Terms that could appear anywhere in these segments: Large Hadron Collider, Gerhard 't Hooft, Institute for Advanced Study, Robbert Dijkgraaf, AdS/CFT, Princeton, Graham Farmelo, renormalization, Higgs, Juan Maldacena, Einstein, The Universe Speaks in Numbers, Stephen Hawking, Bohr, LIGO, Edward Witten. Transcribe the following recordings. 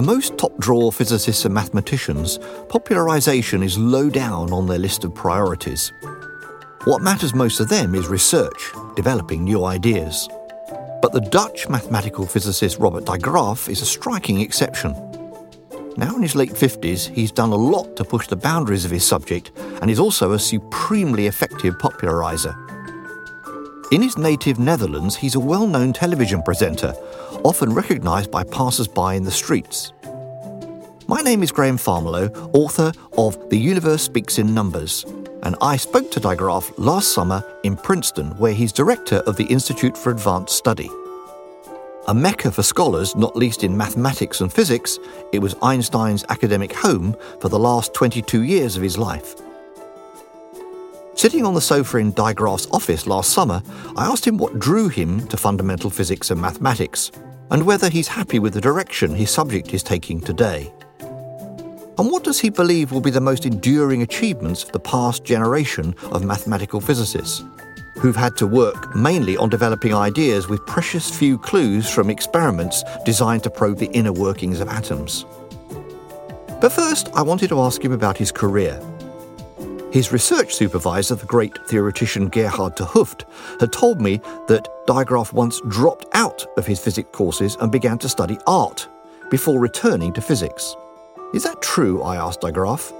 For most top-drawer physicists and mathematicians, popularization is low down on their list of priorities. What matters most to them is research, developing new ideas. But the Dutch mathematical physicist Robbert Dijkgraaf is a striking exception. Now in his late 50s, he's done a lot to push the boundaries of his subject and is also a supremely effective popularizer. In his native Netherlands, he's a well-known television presenter, often recognised by passers-by in the streets. My name is Graham Farmelo, author of The Universe Speaks in Numbers, and I spoke to Dijkgraaf last summer in Princeton, where he's director of the Institute for Advanced Study. A mecca for scholars, not least in mathematics and physics, it was Einstein's academic home for the last 22 years of his life. Sitting on the sofa in Dijkgraaf's office last summer, I asked him what drew him to fundamental physics and mathematics, and whether he's happy with the direction his subject is taking today. And what does he believe will be the most enduring achievements of the past generation of mathematical physicists, who've had to work mainly on developing ideas with precious few clues from experiments designed to probe the inner workings of atoms. But first, I wanted to ask him about his career. His research supervisor, the great theoretician Gerhard 't Hooft, had told me that Dijkgraaf once dropped out of his physics courses and began to study art before returning to physics. Is that true? I asked Dijkgraaf.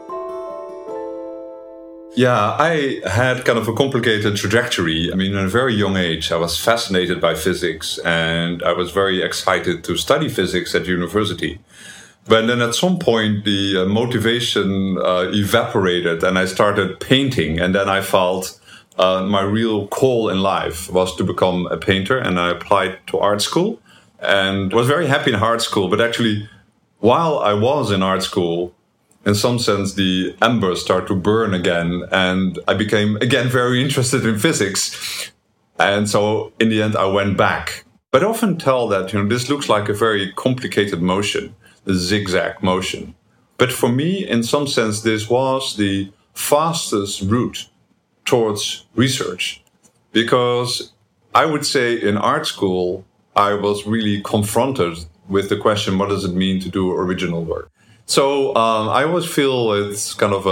Yeah, I had kind of a complicated trajectory. I mean, at a very young age, I was fascinated by physics and I was very excited to study physics at university. But then at some point, the motivation evaporated and I started painting. And then I felt my real call in life was to become a painter. And I applied to art school and was very happy in art school. But actually, while I was in art school, in some sense, the embers start to burn again, and I became, again, very interested in physics. And so, in the end, I went back. But I often tell that, this looks like a very complicated motion, the zigzag motion. But for me, in some sense, this was the fastest route towards research. Because I would say in art school, I was really confronted with the question, what does it mean to do original work? So I always feel it's kind of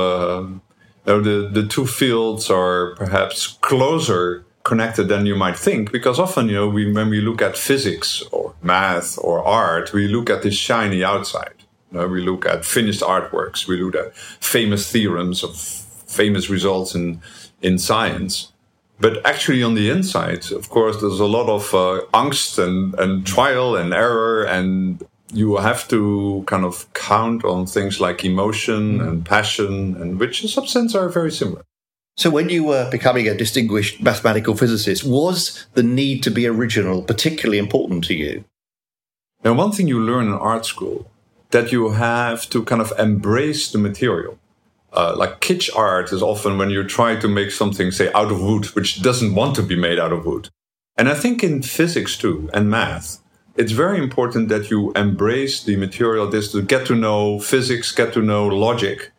the two fields are perhaps closer connected than you might think, because often, when we look at physics or math or art, we look at the shiny outside. We look at finished artworks. We look at famous theorems of famous results in science. But actually on the inside, of course, there's a lot of angst and trial and error, and you have to kind of count on things like emotion and passion, and which in some sense are very similar. So when you were becoming a distinguished mathematical physicist, was the need to be original particularly important to you? Now, one thing you learn in art school, that you have to kind of embrace the material. Like kitsch art is often when you try to make something, say, out of wood, which doesn't want to be made out of wood. And I think in physics too, and math, it's very important that you embrace the material, this to get to know physics, get to know logic,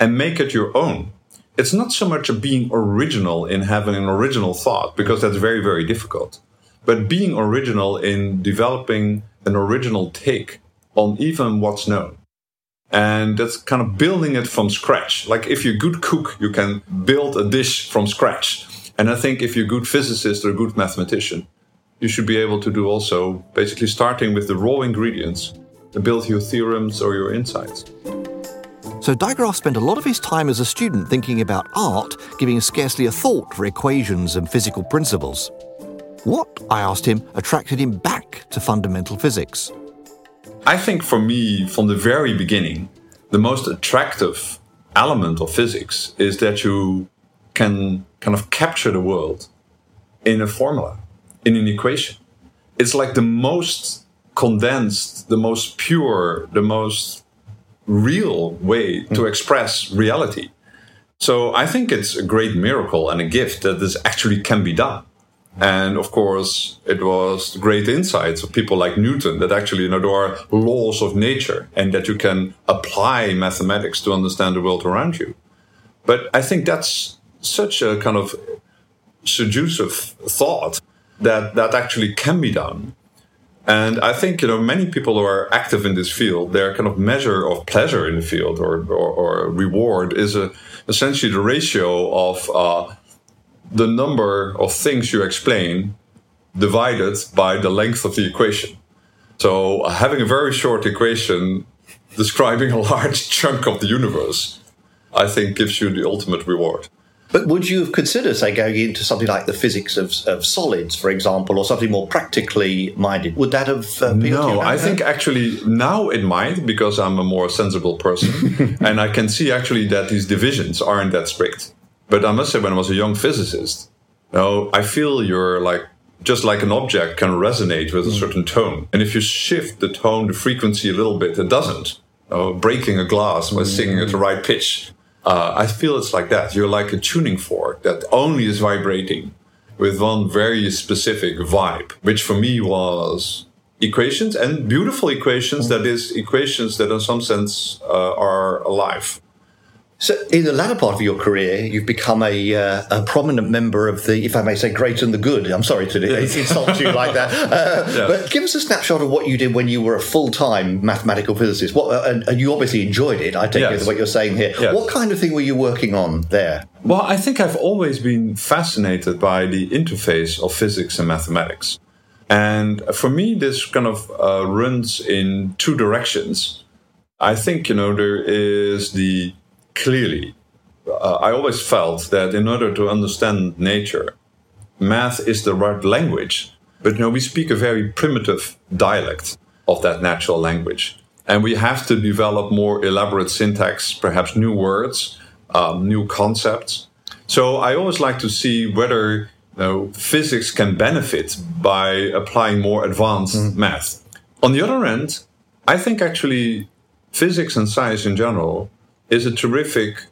and make it your own. It's not so much being original in having an original thought, because that's very, very difficult. But being original in developing an original take on even what's known. And that's kind of building it from scratch. Like if you're a good cook, you can build a dish from scratch. And I think if you're a good physicist or a good mathematician, you should be able to do also, basically starting with the raw ingredients to build your theorems or your insights. So Dijkgraaf spent a lot of his time as a student thinking about art, giving scarcely a thought for equations and physical principles. What, I asked him, attracted him back to fundamental physics? I think for me, from the very beginning, the most attractive element of physics is that you can kind of capture the world in a formula. In an equation. It's like the most condensed, the most pure, the most real way to express reality. So I think it's a great miracle and a gift that this actually can be done. And of course, it was great insights of people like Newton that actually, there are laws of nature and that you can apply mathematics to understand the world around you. But I think that's such a kind of seductive thought that actually can be done. And I think, you know, many people who are active in this field, their kind of measure of pleasure in the field or reward is essentially the ratio of the number of things you explain divided by the length of the equation. So having a very short equation describing a large chunk of the universe, I think, gives you the ultimate reward. But would you have considered, say, going into something like the physics of solids, for example, or something more practically minded? Would that have appealed to you? No, I think actually now it might, because I'm a more sensible person. And I can see actually that these divisions aren't that strict. But I must say, when I was a young physicist, you know, I feel you're like, just like an object can resonate with a certain tone. And if you shift the tone, the frequency a little bit, it doesn't. Breaking a glass by singing at the right pitch. I feel it's like that. You're like a tuning fork that only is vibrating with one very specific vibe, which for me was equations, and beautiful equations, that is, equations that in some sense are alive. So in the latter part of your career, you've become a prominent member of the, if I may say, great and the good. I'm sorry to insult you like that. But give us a snapshot of what you did when you were a full-time mathematical physicist. And you obviously enjoyed it, I take it with what you're saying here. Yes. What kind of thing were you working on there? Well, I think I've always been fascinated by the interface of physics and mathematics. And for me, this kind of runs in two directions. I think, you know, there is the... Clearly, I always felt that in order to understand nature, math is the right language. But you know, we speak a very primitive dialect of that natural language. And we have to develop more elaborate syntax, perhaps new words, new concepts. So I always like to see whether, you know, physics can benefit by applying more advanced math. On the other hand, I think actually physics and science in general is a terrific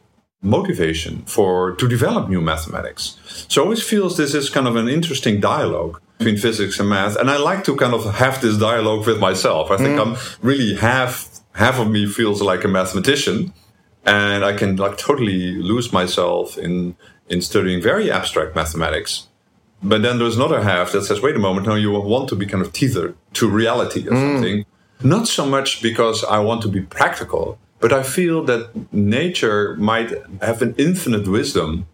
motivation to develop new mathematics. So I always feel this is kind of an interesting dialogue between physics and math. And I like to kind of have this dialogue with myself. I think I'm really half of me feels like a mathematician. And I can like totally lose myself in studying very abstract mathematics. But then there's another half that says, wait a moment, no, you want to be kind of tethered to reality or something. Not so much because I want to be practical, but I feel that nature might have an infinite wisdom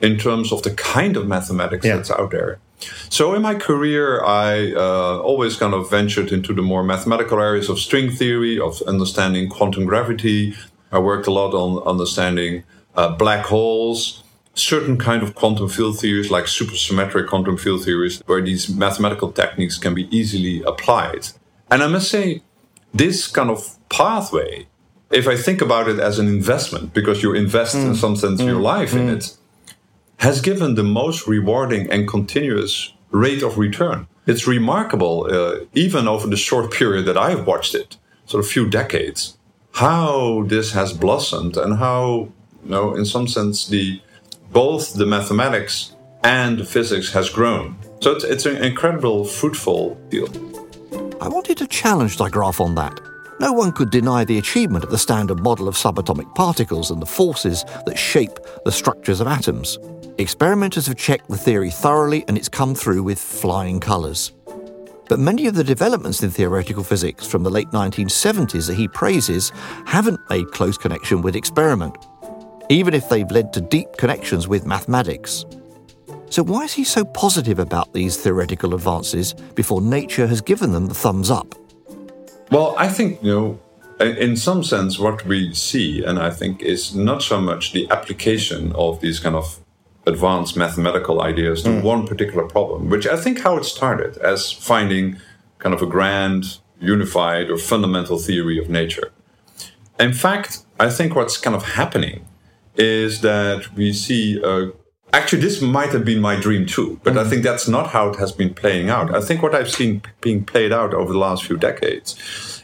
in terms of the kind of mathematics that's out there. So in my career, I always kind of ventured into the more mathematical areas of string theory, of understanding quantum gravity. I worked a lot on understanding black holes, certain kind of quantum field theories like supersymmetric quantum field theories, where these mathematical techniques can be easily applied. And I must say, this kind of pathway, if I think about it as an investment, because you invest in some sense your life in it, has given the most rewarding and continuous rate of return. It's remarkable, even over the short period that I've watched it, sort of few decades, how this has blossomed and how, you know, in some sense, both the mathematics and the physics has grown. So it's an incredible, fruitful field. I wanted to challenge Dijkgraaf on that. No one could deny the achievement of the standard model of subatomic particles and the forces that shape the structures of atoms. Experimenters have checked the theory thoroughly and it's come through with flying colours. But many of the developments in theoretical physics from the late 1970s that he praises haven't made close connection with experiment, even if they've led to deep connections with mathematics. So why is he so positive about these theoretical advances before nature has given them the thumbs up? Well, I think, you know, in some sense, what we see, and I think, is not so much the application of these kind of advanced mathematical ideas to one particular problem, which I think how it started as finding kind of a grand, unified or fundamental theory of nature. In fact, I think what's kind of happening is that we see, actually, this might have been my dream too, but I think that's not how it has been playing out. I think what I've seen being played out over the last few decades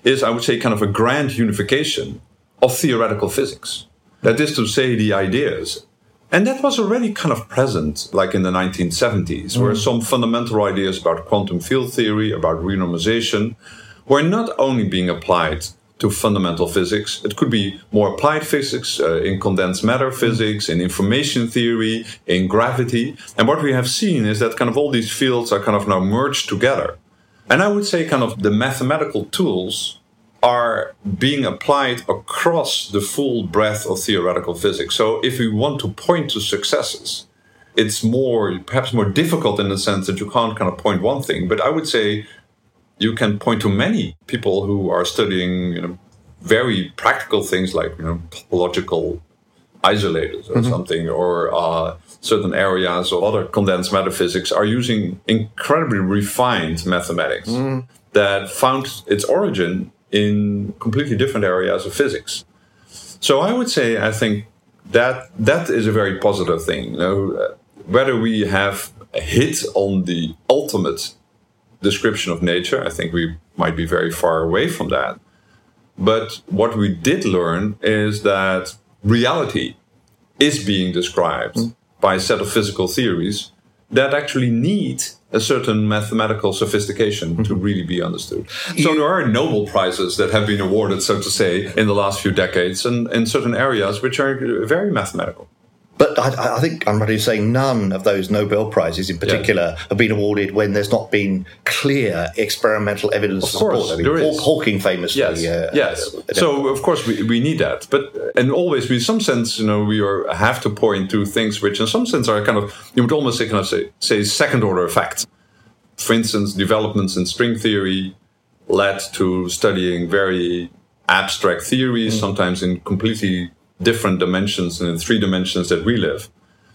is, I would say, kind of a grand unification of theoretical physics. That is to say, the ideas. And that was already kind of present, like in the 1970s, where some fundamental ideas about quantum field theory, about renormalization, were not only being applied to fundamental physics. It could be more applied physics, in condensed matter physics, in information theory, in gravity. And what we have seen is that kind of all these fields are kind of now merged together. And I would say kind of the mathematical tools are being applied across the full breadth of theoretical physics. So if we want to point to successes, it's more perhaps more difficult in the sense that you can't kind of point one thing. But I would say you can point to many people who are studying, you know, very practical things like, you know, topological isolators or something, or certain areas of other condensed metaphysics are using incredibly refined mathematics that found its origin in completely different areas of physics. So I would say, I think that is a very positive thing. You know, whether we have a hit on the ultimate description of nature, I think we might be very far away from that. But what we did learn is that reality is being described by a set of physical theories that actually need a certain mathematical sophistication to really be understood. So there are Nobel Prizes that have been awarded, so to say, in the last few decades, and in certain areas which are very mathematical. But I think I'm ready to say none of those Nobel Prizes in particular have been awarded when there's not been clear experimental evidence to support. I mean, Hawking famously. So, of course, we need that. And always, in some sense, you know, have to point to things which, in some sense, are kind of, you would almost say second-order effects. For instance, developments in string theory led to studying very abstract theories, sometimes in completely different dimensions and in three dimensions that we live.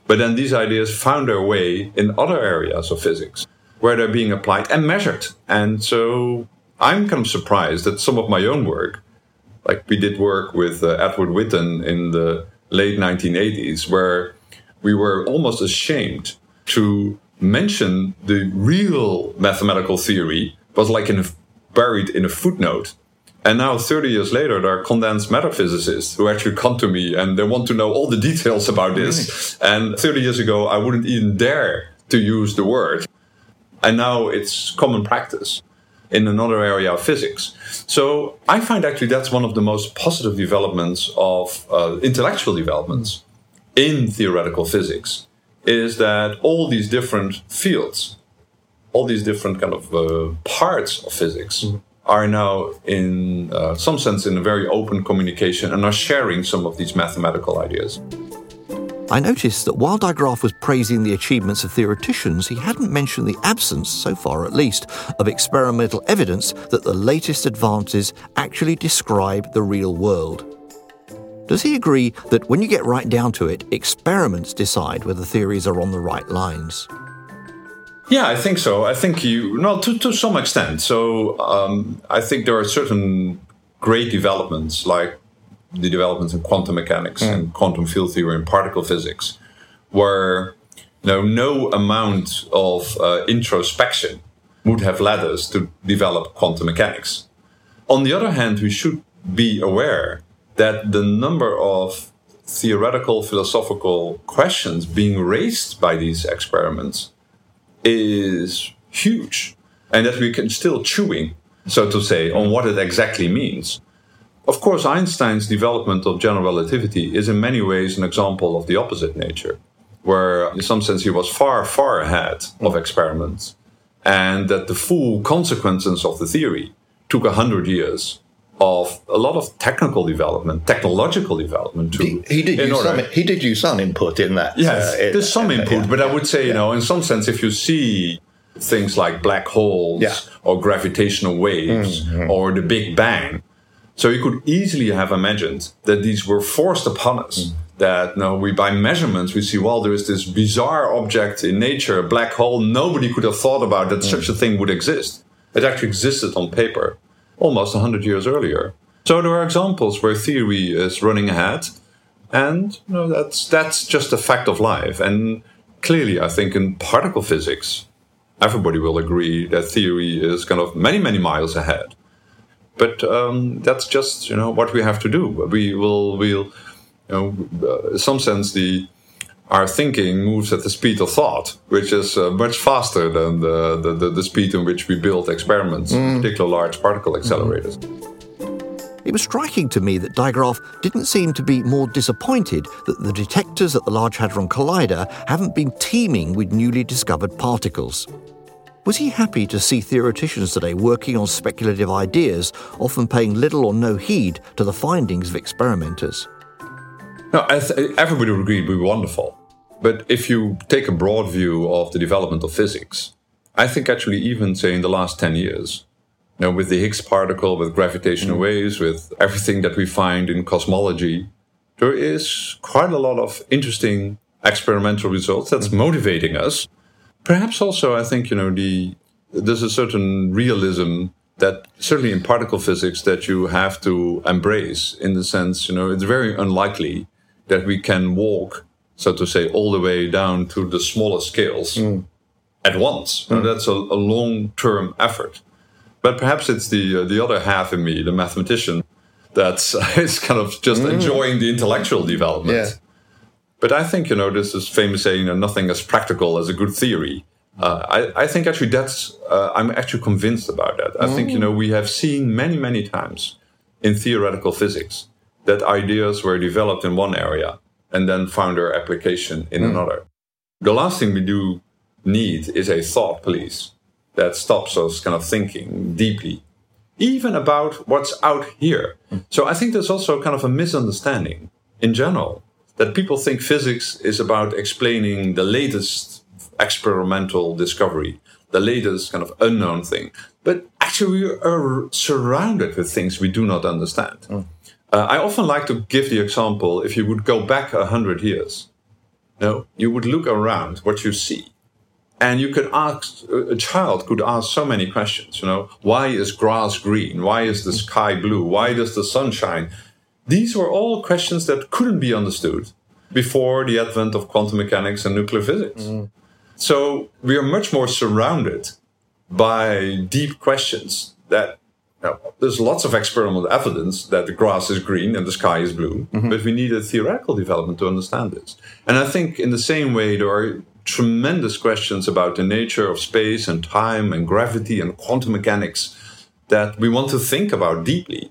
But then these ideas found their way in other areas of physics where they're being applied and measured. And so I'm kind of surprised that some of my own work, like we did work with Edward Witten in the late 1980s, where we were almost ashamed to mention the real mathematical theory was like buried in a footnote. And now, 30 years later, there are condensed metaphysicists who actually come to me and they want to know all the details about this. And 30 years ago, I wouldn't even dare to use the word. And now it's common practice in another area of physics. So I find actually that's one of the most positive developments of intellectual developments in theoretical physics, is that all these different fields, all these different kind of parts of physics are now, in some sense, in a very open communication and are sharing some of these mathematical ideas. I noticed that while Dijkgraaf was praising the achievements of theoreticians, he hadn't mentioned the absence, so far at least, of experimental evidence that the latest advances actually describe the real world. Does he agree that when you get right down to it, experiments decide whether theories are on the right lines? Yeah, I think so. I think to some extent. So I think there are certain great developments, like the developments in quantum mechanics and quantum field theory and particle physics, where no amount of introspection would have led us to develop quantum mechanics. On the other hand, we should be aware that the number of theoretical, philosophical questions being raised by these experiments is huge, and that we can still chewing, so to say, on what it exactly means. Of course, Einstein's development of general relativity is in many ways an example of the opposite nature, where in some sense he was far, far ahead of experiments, and that the full consequences of the theory took 100 years of a lot of technological development too. He did use some input in that. Yes, there's some input, but I would say, in some sense, if you see things like black holes or gravitational waves or the Big Bang, so you could easily have imagined that these were forced upon us, that we, by measurements, we see, well, there is this bizarre object in nature, a black hole, nobody could have thought about that such a thing would exist. It actually existed on paper almost 100 years earlier. So there are examples where theory is running ahead, and that's just a fact of life. And clearly, I think in particle physics, everybody will agree that theory is kind of many, many miles ahead. But that's just what we have to do. We'll, in some sense, our thinking moves at the speed of thought, which is much faster than the speed in which we build experiments, in particular large particle accelerators. It was striking to me that Dijkgraaf didn't seem to be more disappointed that the detectors at the Large Hadron Collider haven't been teeming with newly discovered particles. Was he happy to see theoreticians today working on speculative ideas, often paying little or no heed to the findings of experimenters? No, everybody would agree it would be wonderful. But if you take a broad view of the development of physics, I think actually even, say, in the last 10 years, you know, with the Higgs particle, with gravitational waves, with everything that we find in cosmology, there is quite a lot of interesting experimental results that's motivating us. Perhaps also, I think, you know, there's a certain realism that certainly in particle physics that you have to embrace in the sense, you know, it's very unlikely that we can walk, so to say, all the way down to the smaller scales at once. You know, that's a long-term effort. But perhaps it's the other half in me, the mathematician, that's is kind of just enjoying the intellectual development. Yeah. But I think, you know, this is famous saying, you know, nothing as practical as a good theory. I think actually that's, I'm actually convinced about that. I think, you know, we have seen many, many times in theoretical physics that ideas were developed in one area and then found their application in another. The last thing we do need is a thought police that stops us kind of thinking deeply, even about what's out here. So I think there's also kind of a misunderstanding in general that people think physics is about explaining the latest experimental discovery, the latest kind of unknown thing. But actually, we are surrounded with things we do not understand. I often like to give the example, if you would go back 100 years, you would look around what you see. And you could ask, a child could ask so many questions, you know, why is grass green? Why is the sky blue? Why does the sun shine? These were all questions that couldn't be understood before the advent of quantum mechanics and nuclear physics. So we are much more surrounded by deep questions that, you know, there's lots of experimental evidence that the grass is green and the sky is blue, but we need a theoretical development to understand this. And I think in the same way, there are tremendous questions about the nature of space and time and gravity and quantum mechanics that we want to think about deeply.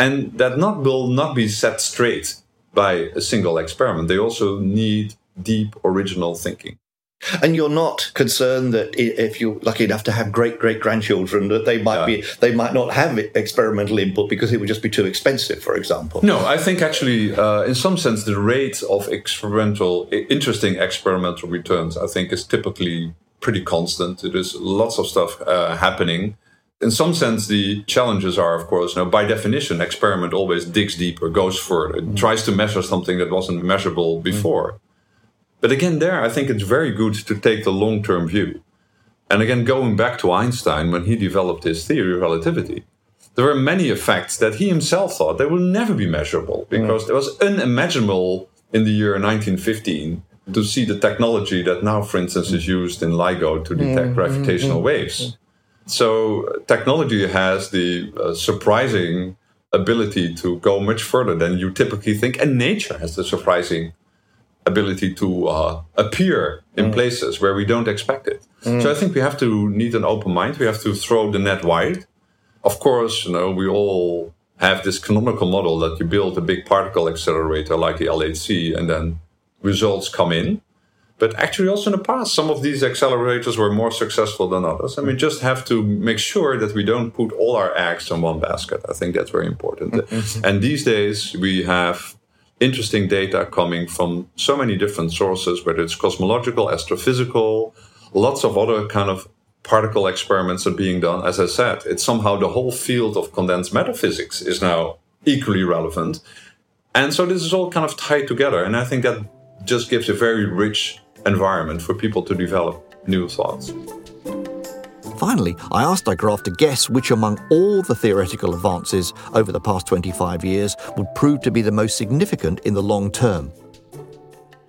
And that will not be set straight by a single experiment. They also need deep, original thinking. And you're not concerned that if you're lucky enough to have great-great-grandchildren, that they might not have experimental input because it would just be too expensive, for example. No, I think actually, in some sense, the rate of interesting experimental returns, I think, is typically pretty constant. There's lots of stuff happening. In some sense, the challenges are, of course, by definition, experiment always digs deeper, goes further, tries to measure something that wasn't measurable before. But again, there, I think it's very good to take the long-term view. And again, going back to Einstein, when he developed his theory of relativity, there were many effects that he himself thought they will never be measurable because it was unimaginable in the year 1915 to see the technology that now, for instance, is used in LIGO to detect gravitational waves. So technology has the surprising ability to go much further than you typically think. And nature has the surprising ability to appear in places where we don't expect it. So I think we have to need an open mind. We have to throw the net wide. Of course, you know, we all have this canonical model that you build a big particle accelerator like the LHC and then results come in. But actually also in the past, some of these accelerators were more successful than others. And we just have to make sure that we don't put all our eggs in one basket. I think that's very important. And these days we have interesting data coming from so many different sources, whether it's cosmological, astrophysical, lots of other kind of particle experiments are being done. As I said, it's somehow the whole field of condensed matter physics is now equally relevant. And so this is all kind of tied together. And I think that just gives a very rich environment for people to develop new thoughts. Finally, I asked Dijkgraaf to guess which among all the theoretical advances over the past 25 years would prove to be the most significant in the long term.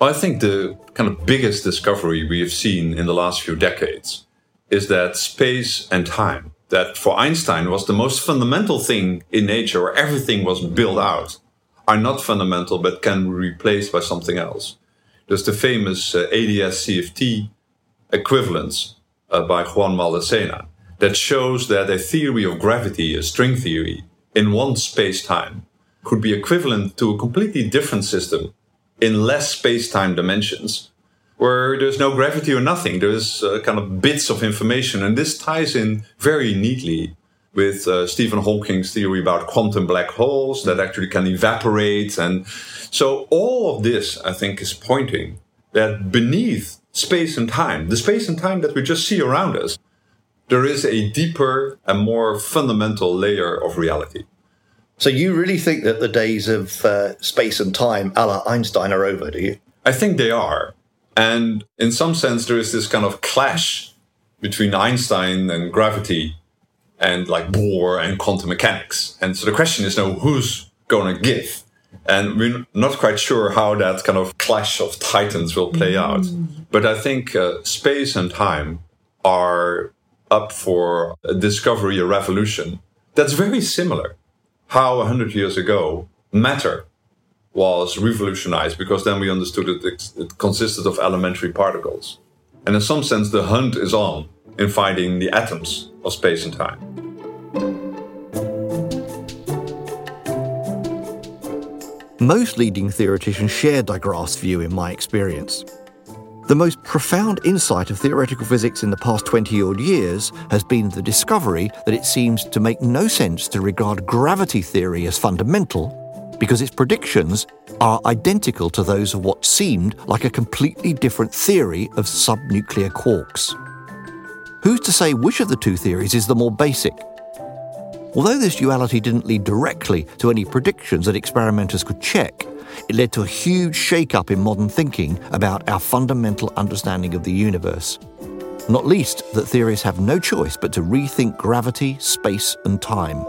I think the kind of biggest discovery we have seen in the last few decades is that space and time, that for Einstein was the most fundamental thing in nature where everything was built out, are not fundamental but can be replaced by something else. There's the famous AdS/CFT equivalence by Juan Maldacena, that shows that a theory of gravity, a string theory, in one space-time could be equivalent to a completely different system in less space-time dimensions where there's no gravity or nothing. There's kind of bits of information. And this ties in very neatly with Stephen Hawking's theory about quantum black holes that actually can evaporate. And so all of this, I think, is pointing that beneath space and time, the space and time that we just see around us, there is a deeper and more fundamental layer of reality. So you really think that the days of space and time a la Einstein are over, do you? I think they are. And in some sense, there is this kind of clash between Einstein and gravity and like Bohr and quantum mechanics. And so the question is now, who's going to give? And we're not quite sure how that kind of clash of titans will play out. But I think space and time are up for a discovery, a revolution that's very similar. How 100 years ago, matter was revolutionized, because then we understood it consisted of elementary particles. And in some sense, the hunt is on in finding the atoms of space and time. Most leading theoreticians share Dijkgraaf's view in my experience. The most profound insight of theoretical physics in the past 20-odd years has been the discovery that it seems to make no sense to regard gravity theory as fundamental, because its predictions are identical to those of what seemed like a completely different theory of subnuclear quarks. Who's to say which of the two theories is the more basic? Although this duality didn't lead directly to any predictions that experimenters could check, it led to a huge shake-up in modern thinking about our fundamental understanding of the universe. Not least that theorists have no choice but to rethink gravity, space and time.